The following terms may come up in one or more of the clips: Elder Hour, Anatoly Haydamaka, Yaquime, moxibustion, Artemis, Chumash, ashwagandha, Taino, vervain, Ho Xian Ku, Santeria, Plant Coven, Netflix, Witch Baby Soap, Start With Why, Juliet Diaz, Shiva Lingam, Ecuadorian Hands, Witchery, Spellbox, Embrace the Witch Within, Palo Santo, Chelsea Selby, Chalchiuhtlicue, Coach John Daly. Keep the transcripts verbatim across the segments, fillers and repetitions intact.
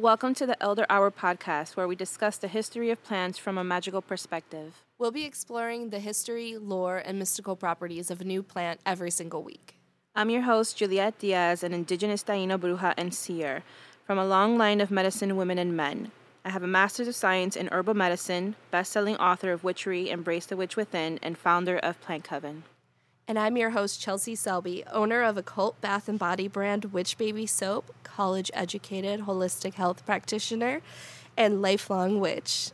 Welcome to the Elder Hour podcast, where we discuss the history of plants from a magical perspective. We'll be exploring the history, lore, and mystical properties of a new plant every single week. I'm your host, Juliet Diaz, an indigenous Taino bruja and seer from a long line of medicine women and men. I have a Master's of Science in Herbal Medicine, best-selling author of Witchery, Embrace the Witch Within, and founder of Plant Coven. And I'm your host, Chelsea Selby, owner of a cult bath and body brand, Witch Baby Soap, college-educated holistic health practitioner, and lifelong witch.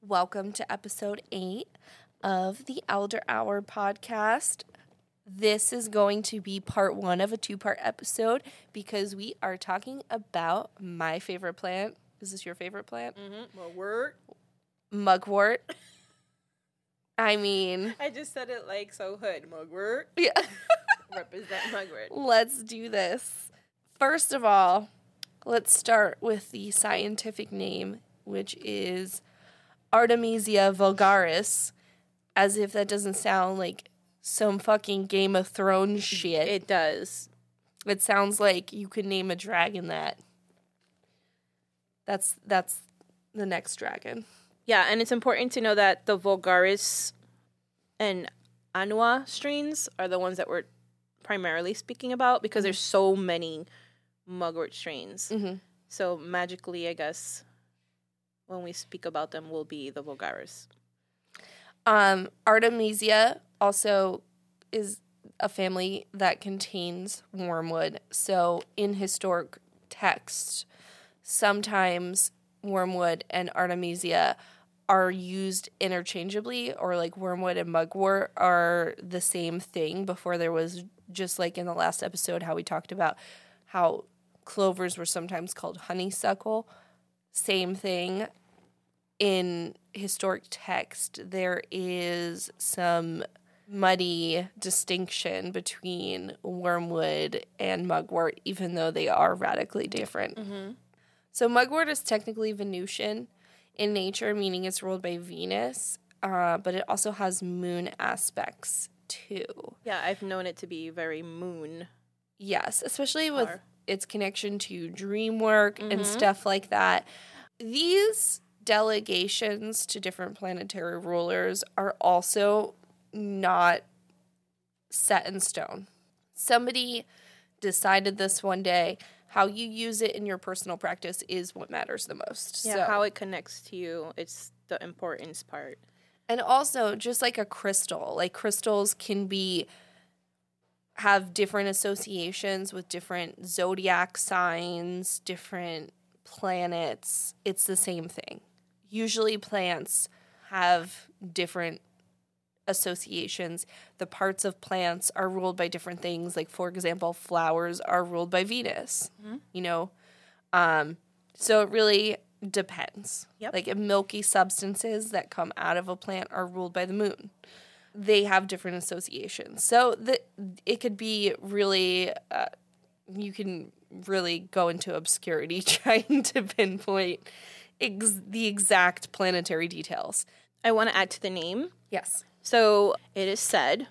Welcome to episode eight of the Elder Hour podcast. This is going to be part one of a two-part episode because we are talking about my favorite plant. Is this your favorite plant? Mm-hmm. Mugwort. Mugwort. I mean... I just said it like so hood. Mugwort. Yeah. Represent mugwort. Let's do this. First of all, let's start with the scientific name, which is Artemisia vulgaris, as if that doesn't sound like some fucking Game of Thrones shit. It does. It sounds like you could name a dragon that. That's, that's the next dragon. Yeah, and it's important to know that the vulgaris and anua strains are the ones that we're primarily speaking about because mm-hmm. there's so many mugwort strains. Mm-hmm. So magically, I guess, when we speak about them, will be the vulgaris. Um, Artemisia also is a family that contains wormwood. So in historic texts, sometimes wormwood and Artemisia are used interchangeably, or like wormwood and mugwort are the same thing before there was, just like in the last episode how we talked about how clovers were sometimes called honeysuckle. Same thing in historic text. There is some muddy distinction between wormwood and mugwort, even though they are radically different. Mm-hmm. So mugwort is technically Venusian in nature, meaning it's ruled by Venus, uh, but it also has moon aspects too. Yeah, I've known it to be very moon. Yes, especially with or. its connection to dream work mm-hmm. and stuff like that. These delegations to different planetary rulers are also not set in stone. Somebody decided this one day. How you use it in your personal practice is what matters the most. Yeah, so. How it connects to you, it's the importance part. And also, just like a crystal, like crystals can be, have different associations with different zodiac signs, different planets. It's the same thing. Usually plants have different associations. The parts of plants are ruled by different things. Like, for example, flowers are ruled by Venus, mm-hmm. you know? Um, so it really depends. Yep. Like, milky substances that come out of a plant are ruled by the moon. They have different associations. So the, it could be really, uh, you can really go into obscurity trying to pinpoint ex- the exact planetary details. I want to add to the name. Yes. So it is said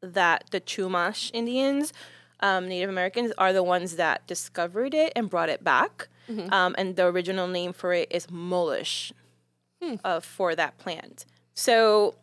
that the Chumash Indians, um, Native Americans, are the ones that discovered it and brought it back. Mm-hmm. Um, and the original name for it is Molish hmm. uh, for that plant. So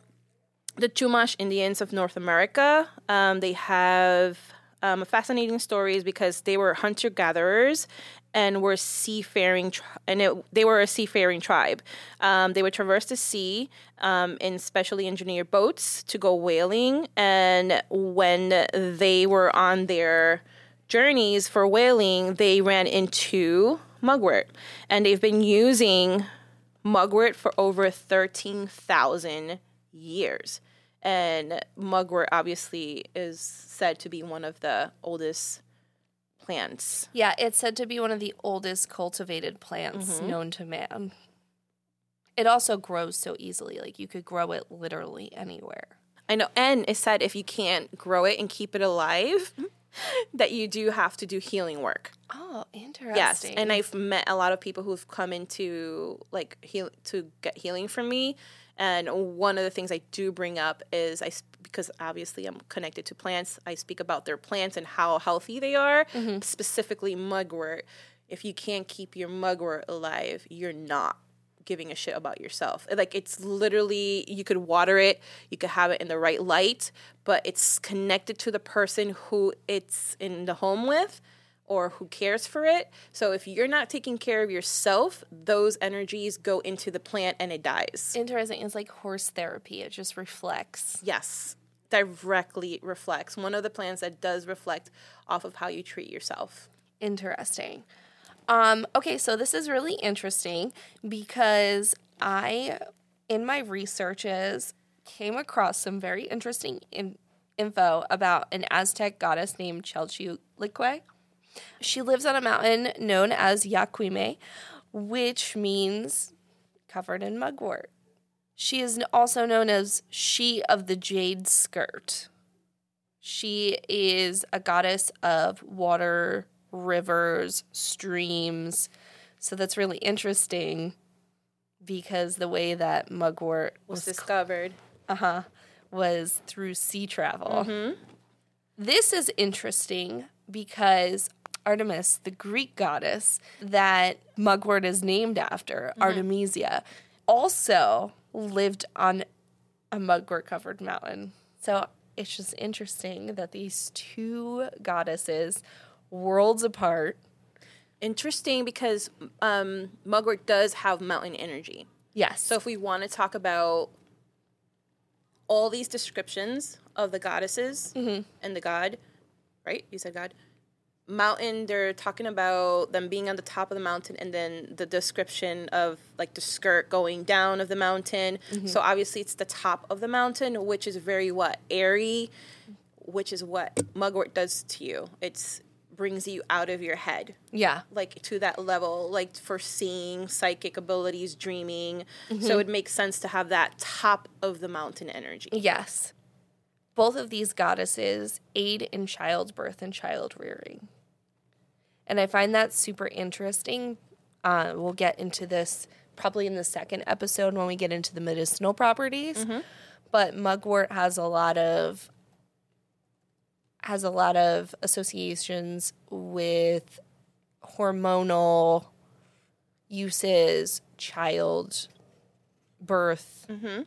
the Chumash Indians of North America, um, they have um, fascinating stories because they were hunter-gatherers and were seafaring, tri- and it, they were a seafaring tribe. Um, they would traverse the sea um, in specially engineered boats to go whaling. And when they were on their journeys for whaling, they ran into mugwort. And they've been using mugwort for over thirteen thousand years. And mugwort obviously is said to be one of the oldest plants. Yeah, it's said to be one of the oldest cultivated plants mm-hmm. known to man. It also grows so easily. Like, you could grow it literally anywhere. I know. And it said if you can't grow it and keep it alive, that you do have to do healing work. Oh, interesting. Yes, and I've met a lot of people who've come into, like, heal- to get healing from me. And one of the things I do bring up is, I because obviously I'm connected to plants, I speak about their plants and how healthy they are, mm-hmm. specifically mugwort. if you can't keep your mugwort alive, you're not giving a shit about yourself. Like, it's literally, you could water it, you could have it in the right light, but it's connected to the person who it's in the home with or who cares for it. So if you're not taking care of yourself, those energies go into the plant and it dies. Interesting. It's like horse therapy. It just reflects. Yes. Directly reflects. One of the plants that does reflect off of how you treat yourself. Interesting. Um, okay, so this is really interesting because I, in my researches, came across some very interesting in- info about an Aztec goddess named Chalchiuhtlicue. She lives on a mountain known as Yaquime, which means covered in mugwort. She is also known as She of the Jade Skirt. She is a goddess of water, rivers, streams. So that's really interesting because the way that mugwort was, was discovered uh-huh, was through sea travel. Mm-hmm. This is interesting because Artemis, the Greek goddess that mugwort is named after, mm-hmm. Artemisia, also lived on a mugwort-covered mountain. So it's just interesting that these two goddesses, worlds apart. Interesting because um, mugwort does have mountain energy. Yes. So if we want to talk about all these descriptions of the goddesses mm-hmm. and the god, right? You said god. Mountain, they're talking about them being on the top of the mountain and then the description of like the skirt going down of the mountain. Mm-hmm. So obviously it's the top of the mountain, which is very what? Airy, which is what mugwort does to you. It's brings you out of your head. Yeah. Like to that level, like for seeing psychic abilities, dreaming. Mm-hmm. So it makes sense to have that top of the mountain energy. Yes. Both of these goddesses aid in childbirth and child rearing. And I find that super interesting. Uh, we'll get into this probably in the second episode when we get into the medicinal properties. Mm-hmm. But mugwort has a lot of has a lot of associations with hormonal uses, child birth, mm-hmm.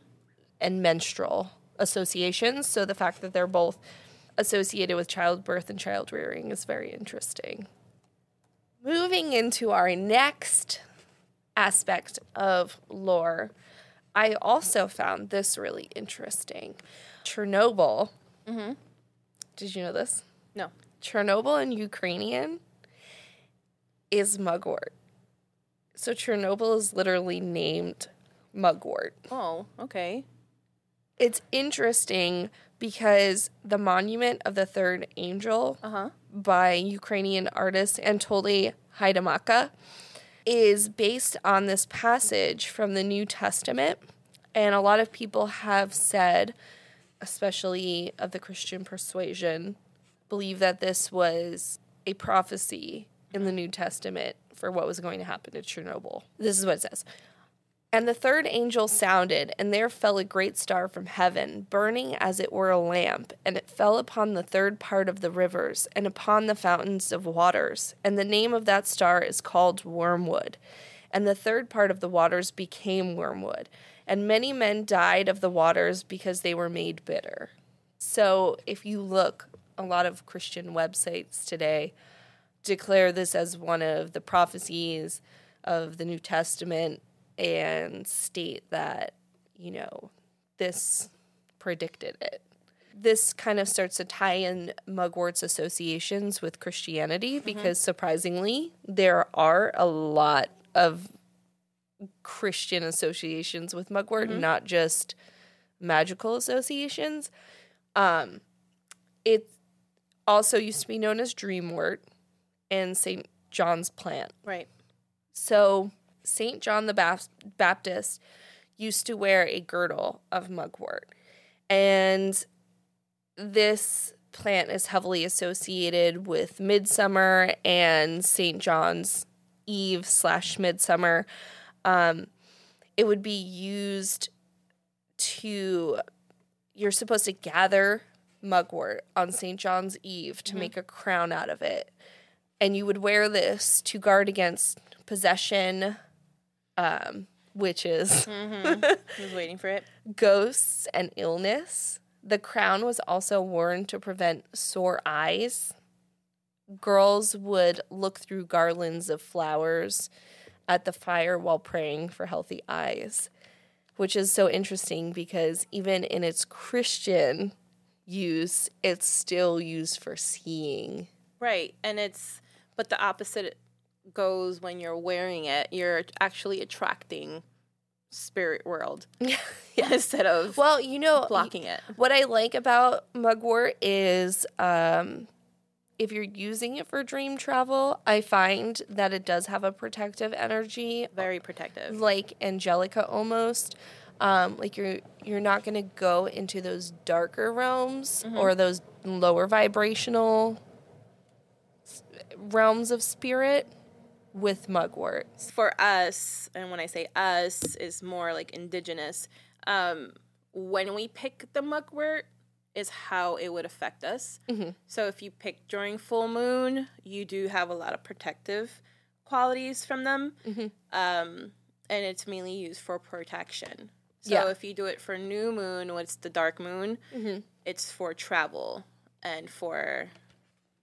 and menstrual associations. So the fact that they're both associated with childbirth and child rearing is very interesting. Moving into our next aspect of lore, I also found this really interesting. Chernobyl. Mm-hmm. Did you know this? No. Chernobyl in Ukrainian is mugwort. So Chernobyl is literally named mugwort. Oh, okay. It's interesting because the monument of the third angel uh-huh. by Ukrainian artist Anatoly Haydamaka is based on this passage from the New Testament. And a lot of people have said, especially of the Christian persuasion, believe that this was a prophecy in the New Testament for what was going to happen to Chernobyl. This is what it says. And the third angel sounded, and there fell a great star from heaven, burning as it were a lamp, and it fell upon the third part of the rivers, and upon the fountains of waters. And the name of that star is called Wormwood. And the third part of the waters became wormwood. And many men died of the waters because they were made bitter. So if you look, a lot of Christian websites today declare this as one of the prophecies of the New Testament and state that, you know, this predicted it. This kind of starts to tie in mugwort's associations with Christianity mm-hmm. because, surprisingly, there are a lot of Christian associations with mugwort, mm-hmm. not just magical associations. Um, it also used to be known as dreamwort and Saint John's plant. Right. So Saint John the Bap- Baptist used to wear a girdle of mugwort. And this plant is heavily associated with midsummer and Saint John's Eve slash midsummer. Um, it would be used to, you're supposed to gather mugwort on Saint John's Eve to mm-hmm. make a crown out of it. And you would wear this to guard against possession, um, witches. Mm-hmm. I was waiting for it. Ghosts and illness. The crown was also worn to prevent sore eyes. Girls would look through garlands of flowers at the fire while praying for healthy eyes, which is so interesting because even in its Christian use, it's still used for seeing. Right, and it's, but the opposite goes when you're wearing it. You're actually attracting spirit world yeah. instead of well, you know, blocking it. What I like about mugwort is um, if you're using it for dream travel, I find that it does have a protective energy. Very protective. Like Angelica almost. Um, like you're you're not going to go into those darker realms mm-hmm. or those lower vibrational realms of spirit with mugwort. For us, and when I say us, is more like indigenous. Um, when we pick the mugwort is how it would affect us. Mm-hmm. So if you pick during full moon, you do have a lot of protective qualities from them. Mm-hmm. Um, and it's mainly used for protection. So yeah. if you do it for new moon, what's the dark moon, mm-hmm. it's for travel and for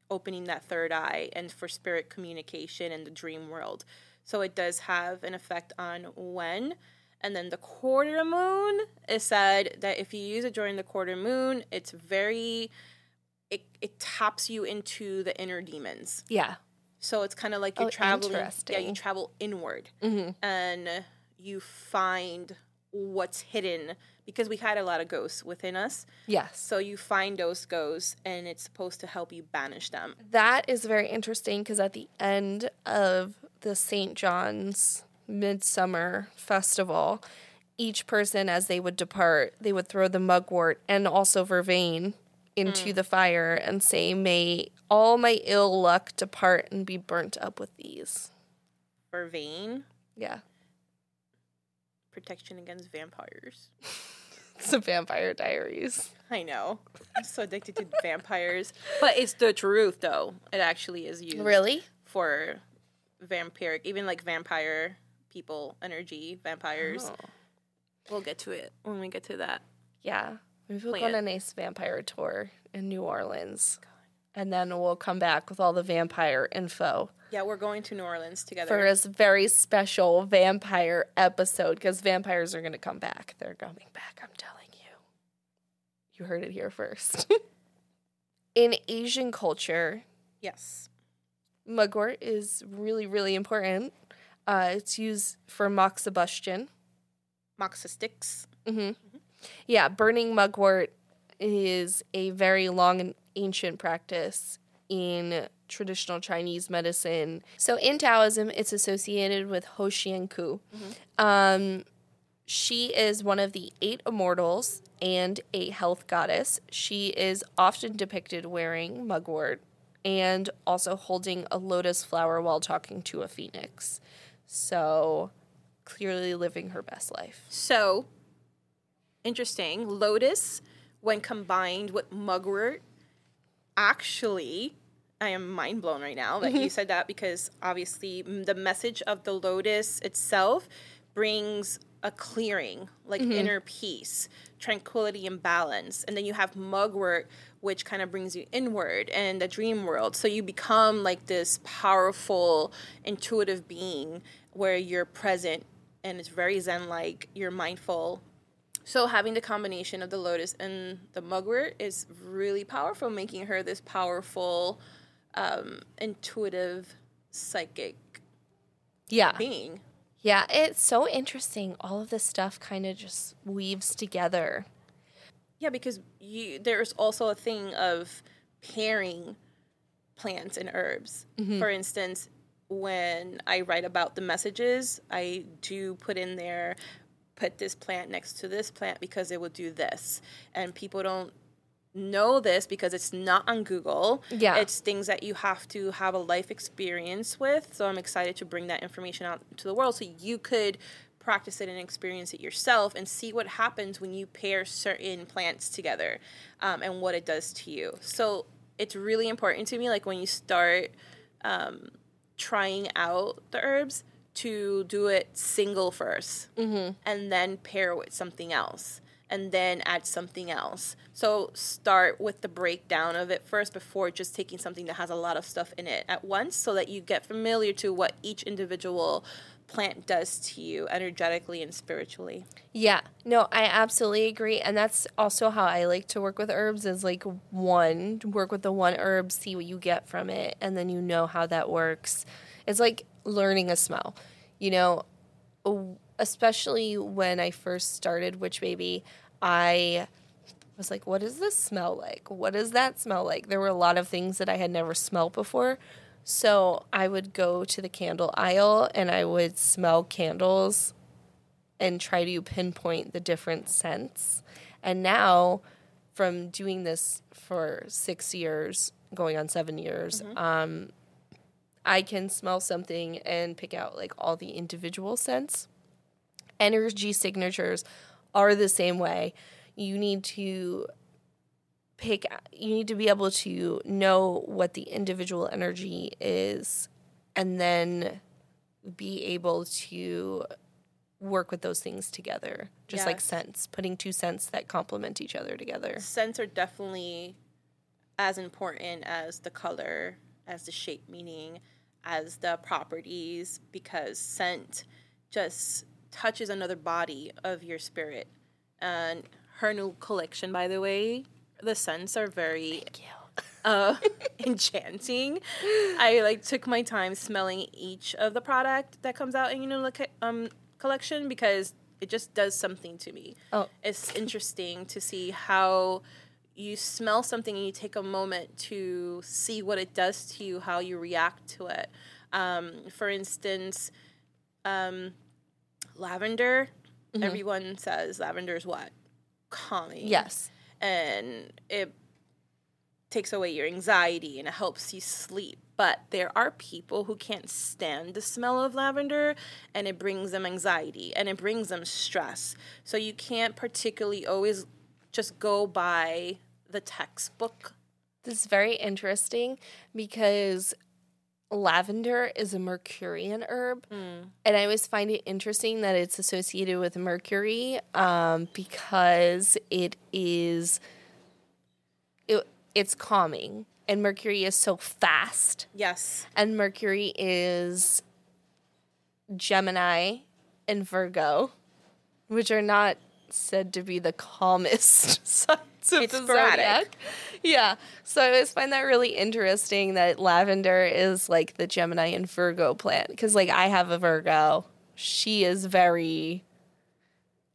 opening that third eye and for spirit communication in the dream world. So it does have an effect on when. And then the quarter moon is said that if you use it during the quarter moon, it's very, it it taps you into the inner demons. Yeah. So it's kind of like you're oh, traveling. Yeah, you travel inward mm-hmm. and you find what's hidden because we had a lot of ghosts within us. Yes. So you find those ghosts and it's supposed to help you banish them. That is very interesting because at the end of the Saint John's Midsummer Festival, each person as they would depart, they would throw the mugwort and also vervain into mm. the fire and say, may all my ill luck depart and be burnt up with these. Vervain? Yeah. Protection against vampires. It's the Vampire Diaries. I know. I'm so addicted to vampires. But it's the truth, though. It actually is used. Really? For vampiric, even like vampire people, energy, vampires. Oh. We'll get to it when we get to that. Yeah. Maybe we'll plan. go on a nice vampire tour in New Orleans. God. And then we'll come back with all the vampire info. Yeah, we're going to New Orleans together. For this very special vampire episode, because vampires are going to come back. They're coming back, I'm telling you. You heard it here first. In Asian culture, yes, mugwort is really, really important. Uh, it's used for moxibustion. Moxa sticks. Mm-hmm. Mm-hmm. Yeah, burning mugwort is a very long and ancient practice in traditional Chinese medicine. So in Taoism, it's associated with Ho Xian Ku. Mm-hmm. Um, she is one of the eight immortals and a health goddess. She is often depicted wearing mugwort and also holding a lotus flower while talking to a phoenix. So clearly living her best life. So interesting. Lotus, when combined with mugwort, actually, I am mind blown right now that mm-hmm. you said that because obviously the message of the lotus itself brings a clearing, like mm-hmm. inner peace, tranquility, and balance. And then you have mugwort, which kind of brings you inward and the dream world. So you become like this powerful, intuitive being where you're present and it's very zen-like, you're mindful. So having the combination of the lotus and the mugwort is really powerful, making her this powerful, um, intuitive, psychic yeah. being. Yeah, it's so interesting. All of this stuff kind of just weaves together. Yeah, because you, there's also a thing of pairing plants and herbs. Mm-hmm. For instance, when I write about the messages, I do put in there, put this plant next to this plant because it will do this. And people don't know this because it's not on Google. Yeah. It's things that you have to have a life experience with. So I'm excited to bring that information out to the world so you could practice it and experience it yourself and see what happens when you pair certain plants together um, and what it does to you. So it's really important to me, like when you start um, trying out the herbs to do it single first, mm-hmm. and then pair with something else, and then add something else. So start with the breakdown of it first before just taking something that has a lot of stuff in it at once, so that you get familiar to what each individual plant does to you energetically and spiritually. Yeah. No, I absolutely agree. And that's also how I like to work with herbs, is like one, work with the one herb, see what you get from it, and then you know how that works. It's like learning a smell, you know, especially when I first started Witch Baby, I was like, what does this smell like? What does that smell like? There were a lot of things that I had never smelled before. So I would go to the candle aisle and I would smell candles and try to pinpoint the different scents. And now, from doing this for six years, going on seven years, mm-hmm. um, I can smell something and pick out like all the individual scents. Energy signatures are the same way. You need to... Pick. You need to be able to know what the individual energy is, and then be able to work with those things together. Just yes. like scents, putting two scents that complement each other together. Scents are definitely as important as the color, as the shape, meaning, as the properties, because scent just touches another body of your spirit. And her new collection, by the way. The scents are very uh, enchanting. I like took my time smelling each of the product that comes out in you know um collection, because it just does something to me. Oh, it's interesting to see how you smell something and you take a moment to see what it does to you, how you react to it. Um, for instance, um, lavender. Mm-hmm. Everyone says lavender is what? Calming. Yes. And it takes away your anxiety and it helps you sleep. But there are people who can't stand the smell of lavender, and it brings them anxiety and it brings them stress. So you can't particularly always just go by the textbook. This is very interesting because lavender is a Mercurian herb, mm. and I always find it interesting that it's associated with Mercury, um, because it is it, it's calming, and Mercury is so fast. Yes. And Mercury is Gemini and Virgo, which are not said to be the calmest signs of it's the sporadic. Zodiac. Yeah. So I always find that really interesting that lavender is like the Gemini and Virgo plant, because like I have a Virgo. She is very,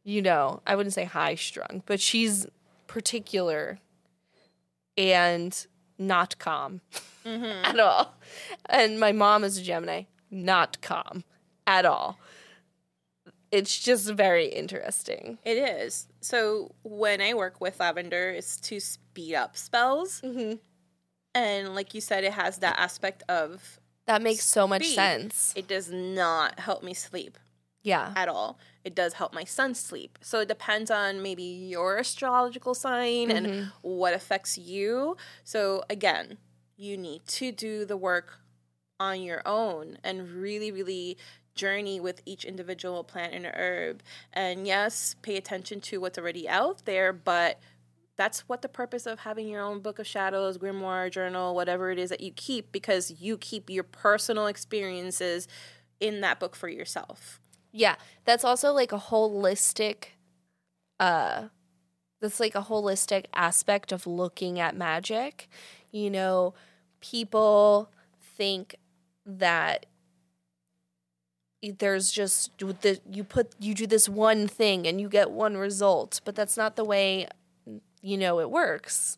you know, I wouldn't say high strung, but she's particular and not calm mm-hmm. at all. And my mom is a Gemini, not calm at all. It's just very interesting. It is. So when I work with lavender, it's to speed up spells. Mm-hmm. And like you said, it has that aspect of that makes speed. So much sense. It does not help me sleep. Yeah. At all. It does help my son sleep. So it depends on maybe your astrological sign mm-hmm. and what affects you. So again, you need to do the work on your own and really, really journey with each individual plant and herb, and yes, pay attention to what's already out there, but that's what the purpose of having your own book of shadows, grimoire, journal, whatever it is that you keep, because you keep your personal experiences in that book for yourself. Yeah, that's also like a holistic uh that's like a holistic aspect of looking at magic. You know, people think that there's just the, you put you do this one thing and you get one result, but that's not the way, you know, it works.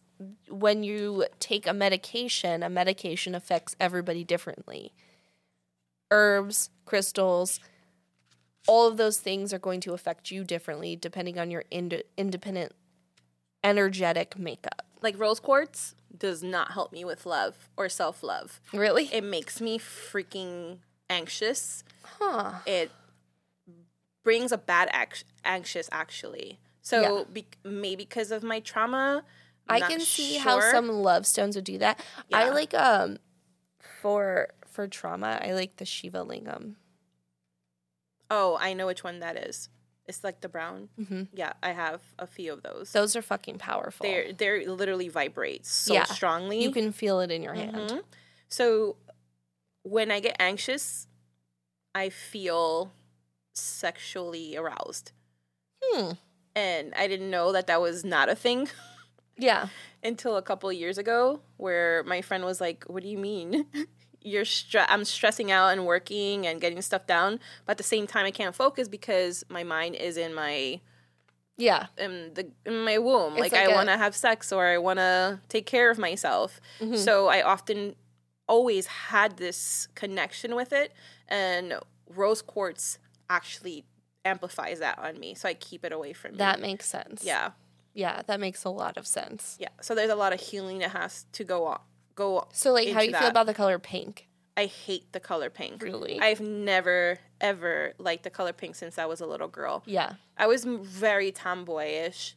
When you take a medication, a medication affects everybody differently. Herbs, crystals, all of those things are going to affect you differently depending on your ind- independent energetic makeup. Like rose quartz does not help me with love or self-love. Really? It makes me freaking anxious. Huh. It brings a bad act- anxious, actually. So yeah. be- maybe because of my trauma, I'm I can see sure. how some love stones would do that. Yeah. I like um for for trauma, I like the Shiva Lingam. Oh, I know which one that is. It's like the brown. Mm-hmm. Yeah, I have a few of those. Those are fucking powerful. They're, they're literally vibrate so yeah. strongly. You can feel it in your mm-hmm. hand. So when I get anxious, I feel sexually aroused. Hmm. And I didn't know that that was not a thing. Yeah. Until a couple of years ago where my friend was like, what do you mean? You're stre- I'm stressing out and working and getting stuff down, but at the same time I can't focus because my mind is in my yeah in the in my womb. Like, like I a- want to have sex or I want to take care of myself. Mm-hmm. So I often always had this connection with it, and rose quartz actually amplifies that on me. So I keep it away from me. That makes sense. Yeah. Yeah, that makes a lot of sense. Yeah. So there's a lot of healing that has to go on. Go so, like, how do you that. feel about the color pink? I hate the color pink. Really? I've never, ever liked the color pink since I was a little girl. Yeah. I was very tomboyish.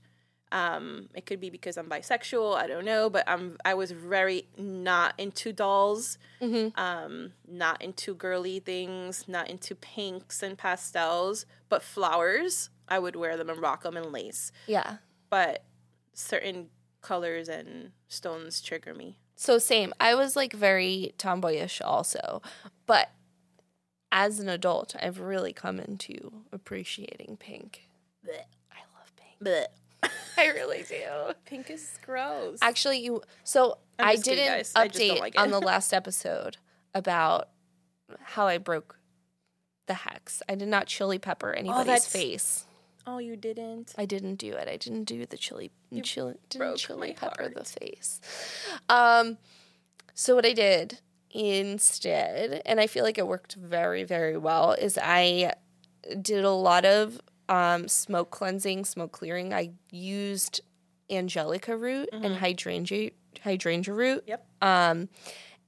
Um, it could be because I'm bisexual. I don't know. But I'm, I was very not into dolls, mm-hmm. um, not into girly things, not into pinks and pastels. But flowers, I would wear them and rock them in lace. Yeah. But certain colors and stones trigger me. So same. I was, like, very tomboyish also. But as an adult, I've really come into appreciating pink. Blech. I love pink. Blech. I really do. Pink is gross. Actually, you. So I'm I didn't update I just don't like it. on the last episode about how I broke the hex. I did not chili pepper anybody's oh, face. Oh, you didn't? I didn't do it. I didn't do the chili. You chili didn't chili pepper heart. the face. Um, so what I did instead, and I feel like it worked very, very well, is I did a lot of um, smoke cleansing, smoke clearing. I used angelica root mm-hmm. and hydrangea hydrangea root. Yep. Um,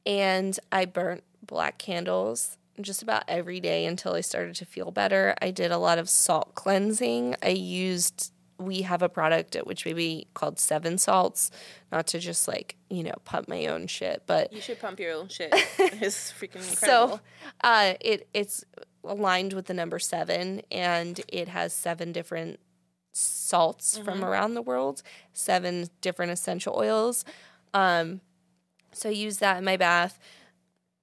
and I burnt black candles just about every day until I started to feel better. I did a lot of salt cleansing. I used, we have a product at Witch Baby called Seven Salts, not to just, like, you know, pump my own shit, but. You should pump your own shit. It's freaking incredible. So uh, it it's aligned with the number seven, and it has seven different salts mm-hmm. from around the world, seven different essential oils. Um, so I use that in my bath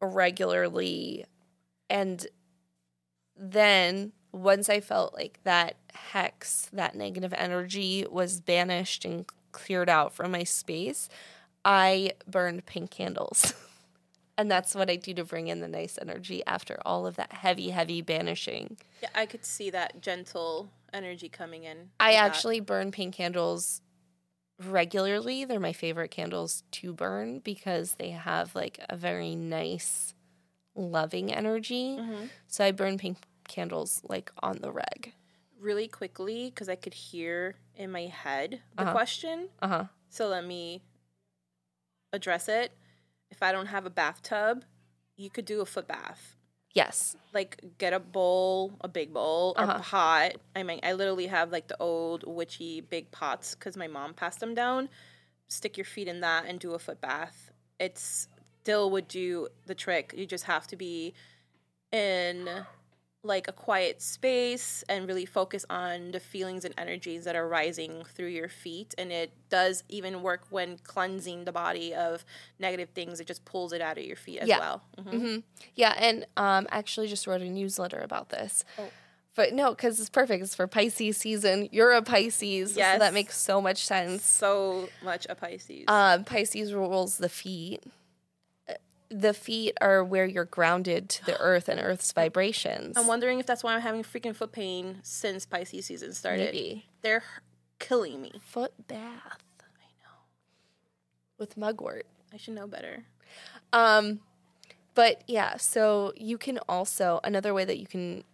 regularly. And then once I felt like that hex, that negative energy was banished and cleared out from my space, I burned pink candles. And that's what I do to bring in the nice energy after all of that heavy, heavy banishing. Yeah, I could see that gentle energy coming in. I actually that. burn pink candles regularly. They're my favorite candles to burn because they have, like, a very nice loving energy. Mm-hmm. So I burn pink candles, like, on the reg. Really quickly, because I could hear in my head the uh-huh. question. Uh-huh. So let me address it. If I don't have a bathtub, you could do a foot bath. Yes. Like, get a bowl, a big bowl, or uh-huh. pot. I mean, I literally have, like, the old witchy big pots because my mom passed them down. Stick your feet in that and do a foot bath. It's still would do the trick. You just have to be in, like, a quiet space and really focus on the feelings and energies that are rising through your feet. And it does even work when cleansing the body of negative things. It just pulls it out of your feet as yeah. well. Mm-hmm. Mm-hmm. Yeah, and um, I actually just wrote a newsletter about this. Oh. But no, because it's perfect. It's for Pisces season. You're a Pisces. Yes. So that makes so much sense. So much a Pisces. Um, Pisces rules the feet. The feet are where you're grounded to the earth and earth's vibrations. I'm wondering if that's why I'm having freaking foot pain since Pisces season started. Maybe. They're killing me. Foot bath. I know. With mugwort. I should know better. Um, but, yeah, so you can also, another way that you can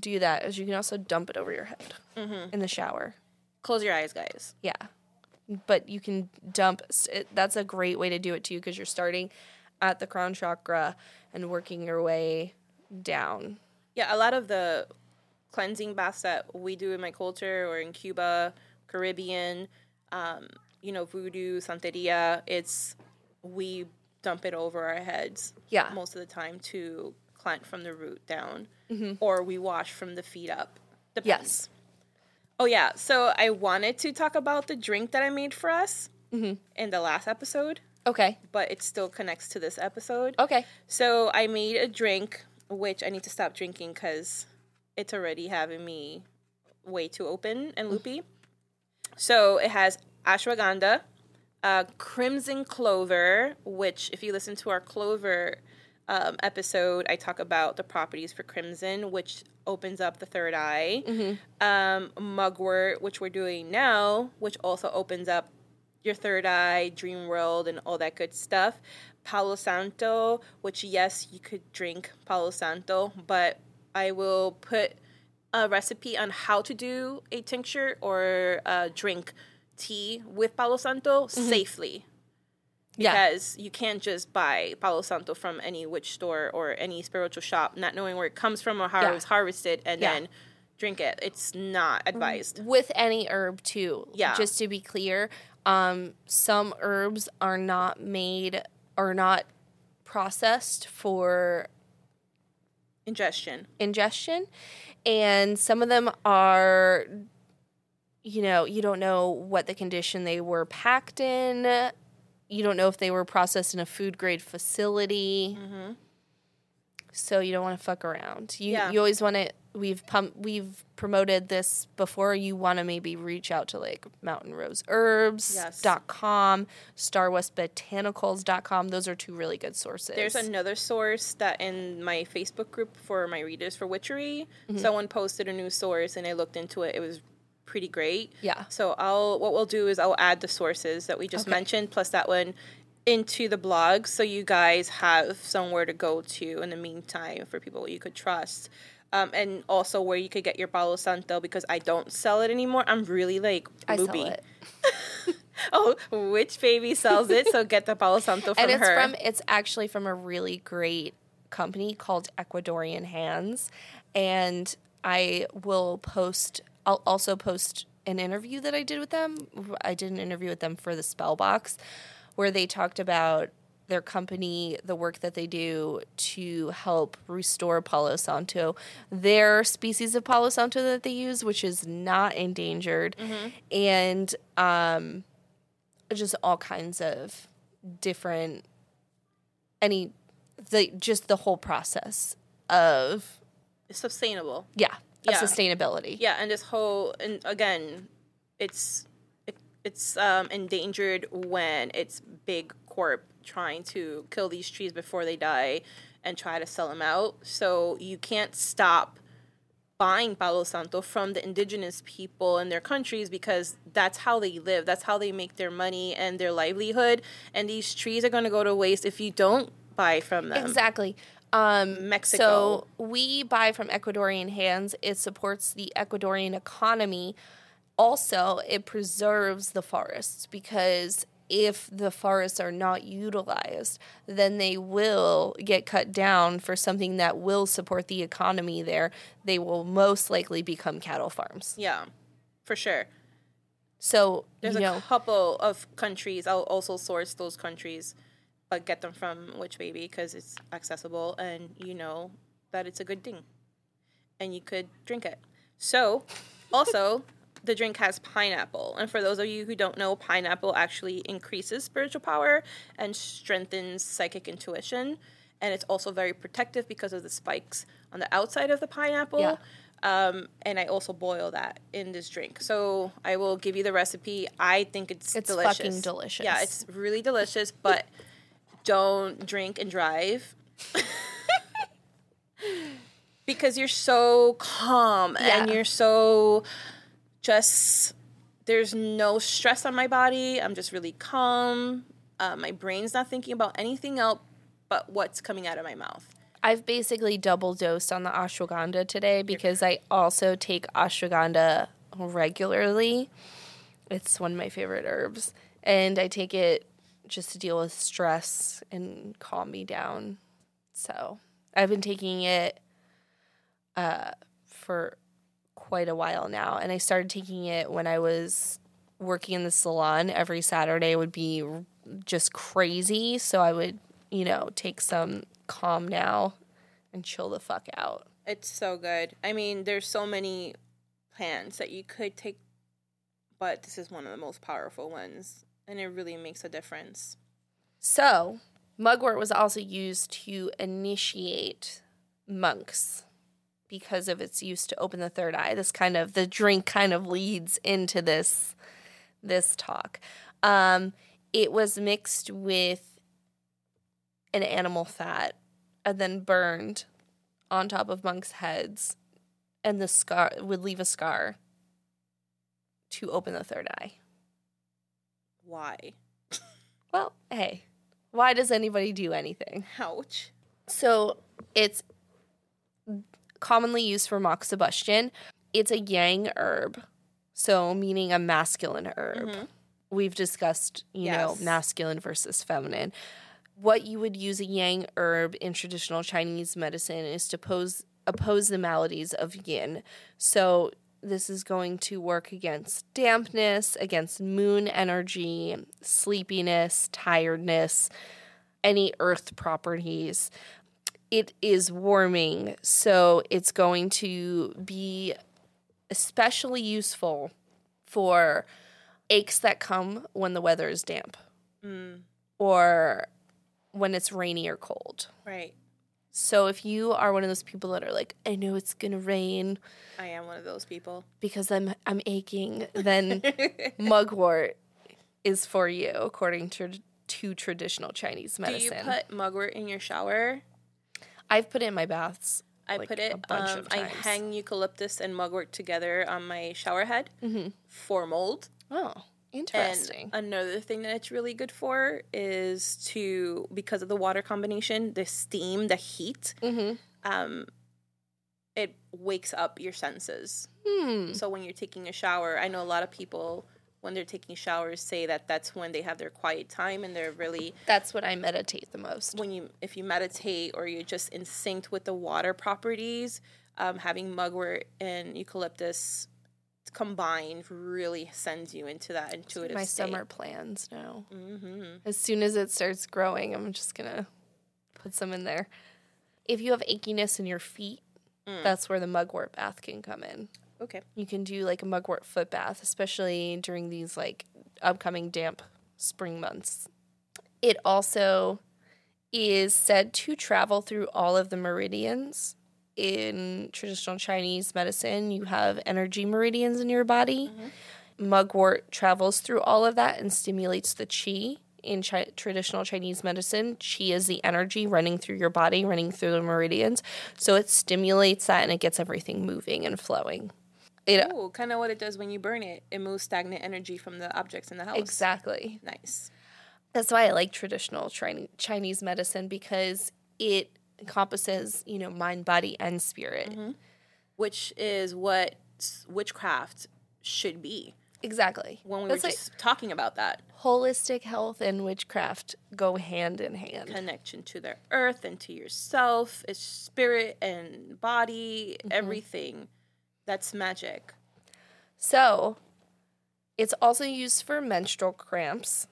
do that is you can also dump it over your head mm-hmm. in the shower. Close your eyes, guys. Yeah. But you can dump, it, that's a great way to do it, too, because you're starting at the crown chakra and working your way down. Yeah, a lot of the cleansing baths that we do in my culture or in Cuba, Caribbean, um, you know, voodoo, santeria, it's we dump it over our heads yeah. most of the time to cleanse from the root down. Mm-hmm. Or we wash from the feet up. Depends. Yes. Oh, yeah. So I wanted to talk about the drink that I made for us mm-hmm. in the last episode. Okay. But it still connects to this episode. Okay. So I made a drink, which I need to stop drinking because it's already having me way too open and loopy. Mm-hmm. So it has ashwagandha, uh, crimson clover, which if you listen to our clover um, episode, I talk about the properties for crimson, which opens up the third eye. Mm-hmm. Um, mugwort, which we're doing now, which also opens up your third eye, dream world, and all that good stuff. Palo Santo, which, yes, you could drink Palo Santo, but I will put a recipe on how to do a tincture or a drink tea with Palo Santo mm-hmm. safely. Yeah. Because you can't just buy Palo Santo from any witch store or any spiritual shop, not knowing where it comes from or how yeah. it was harvested, and yeah. then drink it. It's not advised. With any herb, too. Yeah. Just to be clear, um, some herbs are not made or not processed for ingestion. Ingestion. And some of them are, you know, you don't know what the condition they were packed in. You don't know if they were processed in a food-grade facility. Mm-hmm. So you don't want to fuck around. You yeah. you always want to, we've pump, we've promoted this before, you want to maybe reach out to, like, mountain rose herbs dot com, yes. star west botanicals dot com. Those are two really good sources. There's another source that in my Facebook group for my readers for Witchery, mm-hmm. someone posted a new source, and I looked into it. It was pretty great. Yeah. So I'll what we'll do is I'll add the sources that we just okay. mentioned, plus that one, into the blog, so you guys have somewhere to go to in the meantime for people you could trust, um, and also where you could get your Palo Santo, because I don't sell it anymore. I'm really like loopy. I sell it. Oh, Witch Baby sells it, so get the Palo Santo from and it's her. From, it's actually from a really great company called Ecuadorian Hands, and I will post. I'll also post an interview that I did with them. I did an interview with them for the Spellbox, where they talked about their company, the work that they do to help restore Palo Santo, their species of Palo Santo that they use, which is not endangered, mm-hmm. and um, just all kinds of different, any, the, just the whole process of... It's sustainable. Yeah, yeah, of sustainability. Yeah, and this whole, and again, it's... It's um, endangered when it's big corp trying to kill these trees before they die and try to sell them out. So you can't stop buying Palo Santo from the indigenous people in their countries, because that's how they live. That's how they make their money and their livelihood. And these trees are going to go to waste if you don't buy from them. Exactly. Um, Mexico. So we buy from Ecuadorian Hands. It supports the Ecuadorian economy. Also, it preserves the forests, because if the forests are not utilized, then they will get cut down for something that will support the economy there. They will most likely become cattle farms. Yeah, for sure. So, there's you know, a couple of countries. I'll also source those countries, but get them from Witch Baby, because it's accessible and you know that it's a good thing. And you could drink it. So, also... The drink has pineapple, and for those of you who don't know, pineapple actually increases spiritual power and strengthens psychic intuition, and it's also very protective because of the spikes on the outside of the pineapple, yeah. um, and I also boil that in this drink, so I will give you the recipe. I think it's, it's delicious. It's fucking delicious. Yeah, it's really delicious, but don't drink and drive. Because you're so calm, yeah. and you're so... Just, there's no stress on my body. I'm just really calm. Uh, my brain's not thinking about anything else but what's coming out of my mouth. I've basically double dosed on the ashwagandha today, because I also take ashwagandha regularly. It's one of my favorite herbs. And I take it just to deal with stress and calm me down. So I've been taking it uh, for... quite a while now, and I started taking it when I was working in the salon. Every Saturday would be just crazy, so I would you know, take some calm now and chill the fuck out. It's so good. I mean, there's so many plants that you could take, but this is one of the most powerful ones, and it really makes a difference. So, mugwort was also used to initiate monks because of its use to open the third eye. This kind of, the drink kind of leads into this this talk. Um, it was mixed with an animal fat and then burned on top of monks' heads, and the scar would leave a scar to open the third eye. Why? Well, hey, why does anybody do anything? Ouch. So it's commonly used for mock combustion. It's a yang herb, so meaning a masculine herb. Mm-hmm. We've discussed, you yes. know, masculine versus feminine. What you would use a yang herb in traditional Chinese medicine is to pose, oppose the maladies of yin. So this is going to work against dampness, against moon energy, sleepiness, tiredness, any earth properties. It is warming, so it's going to be especially useful for aches that come when the weather is damp mm. or when it's rainy or cold. Right. So if you are one of those people that are like, I know it's going to rain. I am one of those people. Because I'm I'm aching, then mugwort is for you, according to, to traditional Chinese medicine. Do you put mugwort in your shower? I've put it in my baths. I like put it, a bunch um, of times. I hang eucalyptus and mugwort together on my shower head mm-hmm. for mold. Oh, interesting. And another thing that it's really good for is to, because of the water combination, the steam, the heat, mm-hmm. um, it wakes up your senses. Hmm. So when you're taking a shower, I know a lot of people, when they're taking showers, say that that's when they have their quiet time and they're really... That's when I meditate the most. When you, if you meditate or you're just in sync with the water properties, um, having mugwort and eucalyptus combined really sends you into that intuitive My state. My summer plans now. Mm-hmm. As soon as it starts growing, I'm just going to put some in there. If you have achiness in your feet, mm. that's where the mugwort bath can come in. Okay. You can do, like, a mugwort foot bath, especially during these, like, upcoming damp spring months. It also is said to travel through all of the meridians. In traditional Chinese medicine, you have energy meridians in your body. Mm-hmm. Mugwort travels through all of that and stimulates the qi. In chi- traditional Chinese medicine, qi is the energy running through your body, running through the meridians. So it stimulates that, and it gets everything moving and flowing. Oh, kind of what it does when you burn it. It moves stagnant energy from the objects in the house. Exactly. Nice. That's why I like traditional tri- Chinese medicine, because it encompasses, you know, mind, body, and spirit. Mm-hmm. Which is what witchcraft should be. Exactly. When we That's were just like, talking about that. Holistic health and witchcraft go hand in hand. Connection to the earth and to yourself. It's spirit and body, mm-hmm. everything. That's magic. So, it's also used for menstrual cramps,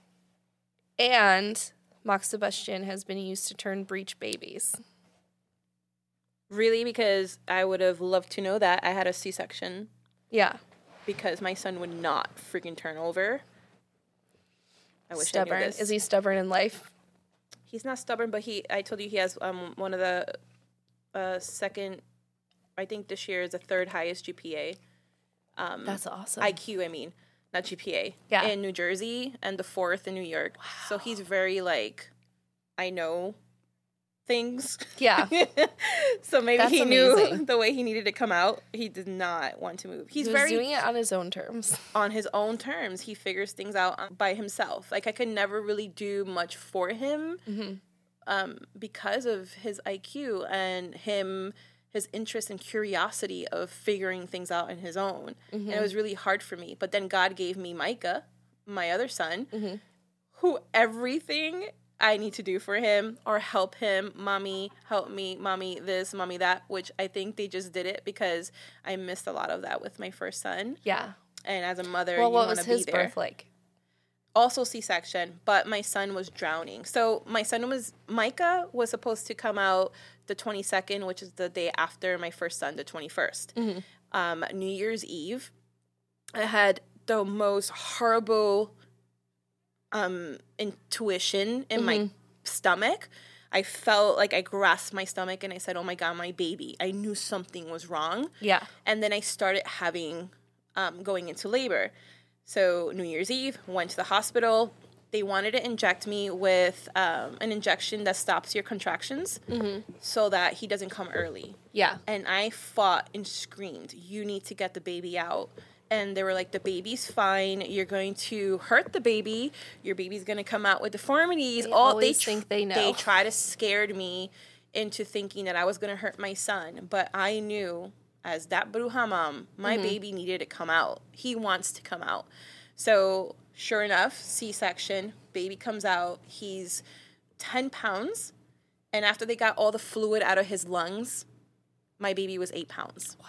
and moxibustion has been used to turn breech babies. Really? Because I would have loved to know that. I had a C-section. Yeah. Because my son would not freaking turn over. I wish stubborn. I knew this. Is he stubborn in life? He's not stubborn, but he. I told you he has um one of the uh, second... I think this year is the third highest G P A. Um, That's awesome. I Q, I mean, not G P A. Yeah. In New Jersey, and the fourth in New York. Wow. So he's very, like, I know things. Yeah. So maybe That's he amazing. Knew the way he needed to come out. He did not want to move. He's he was very doing it on his own terms. On his own terms. He figures things out by himself. Like, I could never really do much for him mm-hmm. um, because of his I Q and him... his interest and curiosity of figuring things out on his own. Mm-hmm. And it was really hard for me. But then God gave me Micah, my other son, mm-hmm. who everything I need to do for him or help him, mommy, help me, mommy, this, mommy, that, which I think they just did it because I missed a lot of that with my first son. Yeah. And as a mother, well, you want to be there. Well, what was his birth like? also C-section, but my son was drowning. So my son was, Micah was supposed to come out the twenty-second, which is the day after my first son, the twenty-first. Mm-hmm. Um, New Year's Eve, I had the most horrible um, intuition in mm-hmm. my stomach. I felt like I grasped my stomach and I said, oh my God, my baby. I knew something was wrong. Yeah. And then I started having, um, going into labor. So New Year's Eve, went to the hospital. They wanted to inject me with um, an injection that stops your contractions mm-hmm. so that he doesn't come early. Yeah. And I fought and screamed, you need to get the baby out. And they were like, the baby's fine. You're going to hurt the baby. Your baby's going to come out with deformities. They All, always they tr- think they know. They tried to scare me into thinking that I was going to hurt my son. But I knew, as that bruja mom, my mm-hmm. baby needed to come out. He wants to come out. So sure enough, C-section, baby comes out. He's ten pounds. And after they got all the fluid out of his lungs, my baby was eight pounds. Wow.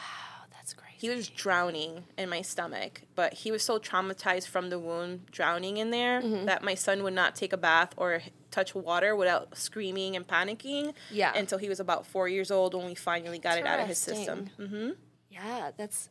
He was drowning in my stomach, but he was so traumatized from the wound drowning in there mm-hmm. that my son would not take a bath or touch water without screaming and panicking yeah. until he was about four years old when we finally got it out of his system. Mm-hmm. Yeah, that's...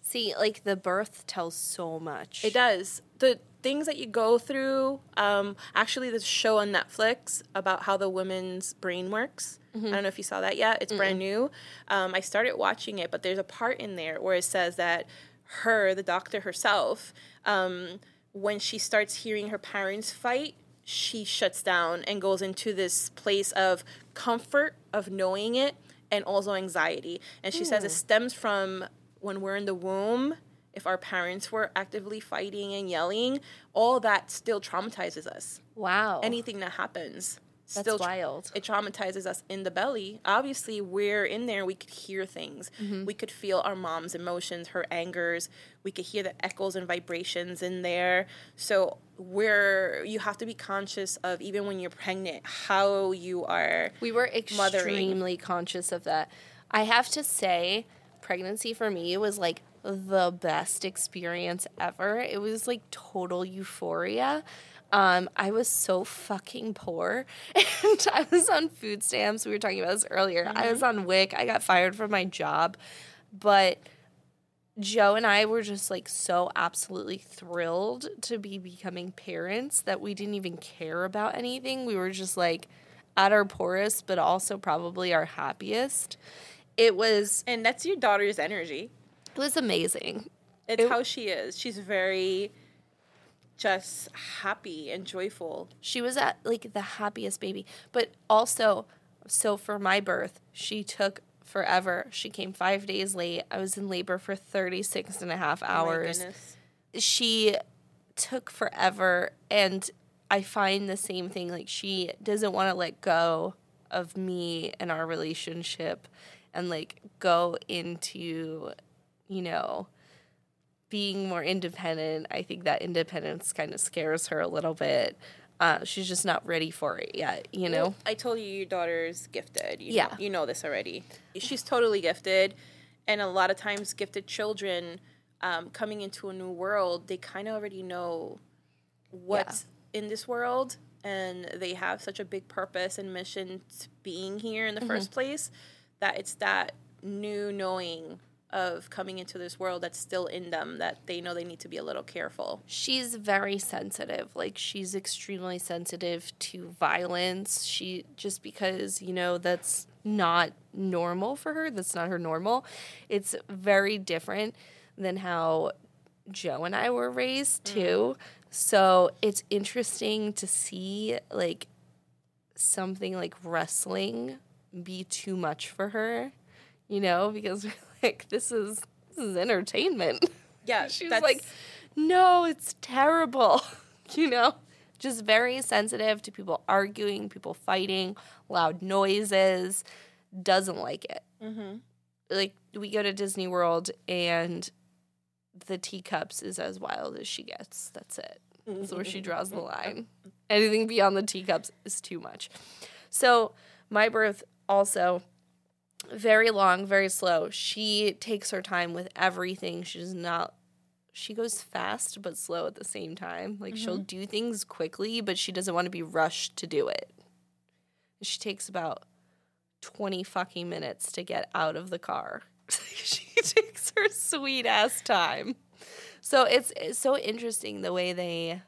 See, like, the birth tells so much. It does. The things that you go through... Um, actually, there's a show on Netflix about how the woman's brain works. Mm-hmm. I don't know if you saw that yet. It's mm-hmm. brand new. Um, I started watching it, but there's a part in there where it says that her, the doctor herself, um, when she starts hearing her parents fight, she shuts down and goes into this place of comfort, of knowing it, and also anxiety. And she mm. says it stems from... when we're in the womb, if our parents were actively fighting and yelling, all that still traumatizes us. Wow. Anything that happens. That's still wild. It traumatizes us in the belly. Obviously, we're in there. We could hear things. Mm-hmm. We could feel our mom's emotions, her angers. We could hear the echoes and vibrations in there. So we're you have to be conscious of, even when you're pregnant, how you are mothering. We were extremely mothering. conscious of that. I have to say... pregnancy for me was like the best experience ever. It was like total euphoria. Um, I was so fucking poor and I was on food stamps. We were talking about this earlier. Mm-hmm. I was on W I C. I got fired from my job, but Joe and I were just like so absolutely thrilled to be becoming parents that we didn't even care about anything. We were just like at our poorest, but also probably our happiest. It was... And that's your daughter's energy. It was amazing. It's it, how she is. She's very just happy and joyful. She was, at like, the happiest baby. But also, so for my birth, she took forever. She came five days late. I was in labor for thirty-six and a half hours. Oh, my goodness. She took forever. And I find the same thing. Like, she doesn't want to let go of me and our relationship. And, like, go into, you know, being more independent. I think that independence kind of scares her a little bit. Uh, she's just not ready for it yet, you know? Well, I told you your daughter's gifted. You yeah. Know, you know this already. She's totally gifted. And a lot of times gifted children um, coming into a new world, they kind of already know what's yeah. in this world. And they have such a big purpose and mission to being here in the mm-hmm. first place. That it's that new knowing of coming into this world that's still in them that they know they need to be a little careful. She's very sensitive. Like, she's extremely sensitive to violence. She just because, you know, that's not normal for her. That's not her normal. It's very different than how Joe and I were raised, too. Mm. So it's interesting to see, like, something like wrestling be too much for her, you know, because we're like, this is this is entertainment. Yeah. She's like, no, it's terrible, you know? Just very sensitive to people arguing, people fighting, loud noises, doesn't like it. Mm-hmm. Like, we go to Disney World, and the teacups is as wild as she gets. That's it. That's where she draws the line. Anything beyond the teacups is too much. So my birth... also, very long, very slow. She takes her time with everything. She does not she goes fast but slow at the same time. Like, mm-hmm. she'll do things quickly, but she doesn't want to be rushed to do it. She takes about twenty fucking minutes to get out of the car. She takes her sweet ass time. So it's, it's so interesting the way they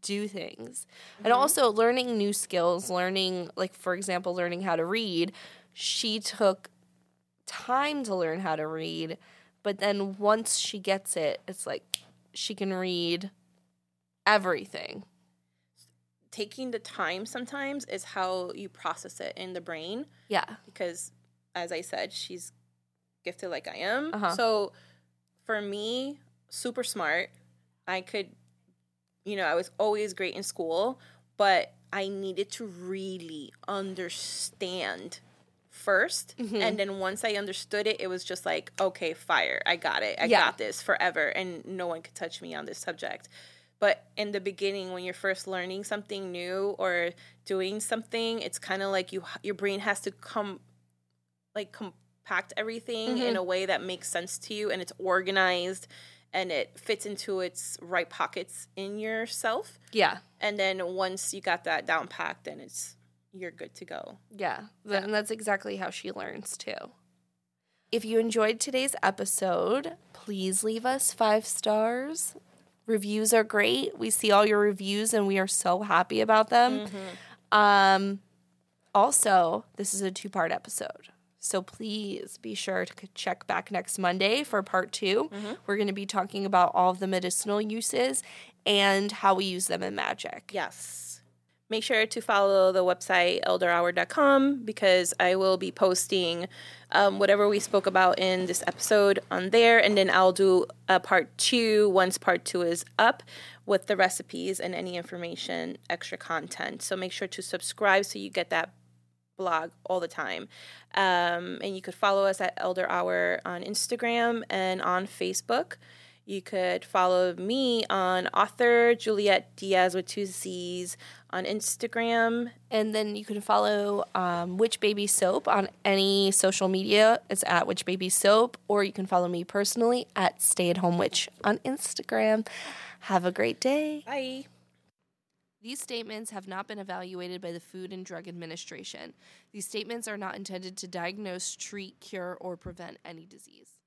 do things. Mm-hmm. And also learning new skills, learning, like, for example, learning how to read. She took time to learn how to read, but then once she gets it, it's like she can read everything. Taking the time sometimes is how you process it in the brain. Yeah. Because, as I said, she's gifted like I am. Uh-huh. So for me, super smart. I could, you know, I was always great in school, but I needed to really understand first. Mm-hmm. And then once I understood it, it was just like, okay, fire. I got it. I yeah. got this forever. And no one could touch me on this subject. But in the beginning, when you're first learning something new or doing something, it's kind of like you your brain has to come, like compact everything mm-hmm. in a way that makes sense to you, and it's organized, and it fits into its right pockets in yourself. Yeah. And then once you got that down packed, then it's you're good to go. Yeah, yeah. And that's exactly how she learns too. If you enjoyed today's episode, please leave us five stars. Reviews are great. We see all your reviews, and we are so happy about them. Mm-hmm. Um, also, this is a two-part episode, so please be sure to check back next Monday for part two. Mm-hmm. We're going to be talking about all of the medicinal uses and how we use them in magic. Yes. Make sure to follow the website, elder hour dot com, because I will be posting um, whatever we spoke about in this episode on there. And then I'll do a part two once part two is up with the recipes and any information, extra content. So make sure to subscribe so you get that blog all the time. Um, and you could follow us at Elder Hour on Instagram and on Facebook. You could follow me on author Juliet Diaz with two Z's on Instagram. And then you can follow um, Witch Baby Soap on any social media. It's at Witch Baby Soap. Or you can follow me personally at Stay at Home Witch on Instagram. Have a great day. Bye. These statements have not been evaluated by the Food and Drug Administration. These statements are not intended to diagnose, treat, cure, or prevent any disease.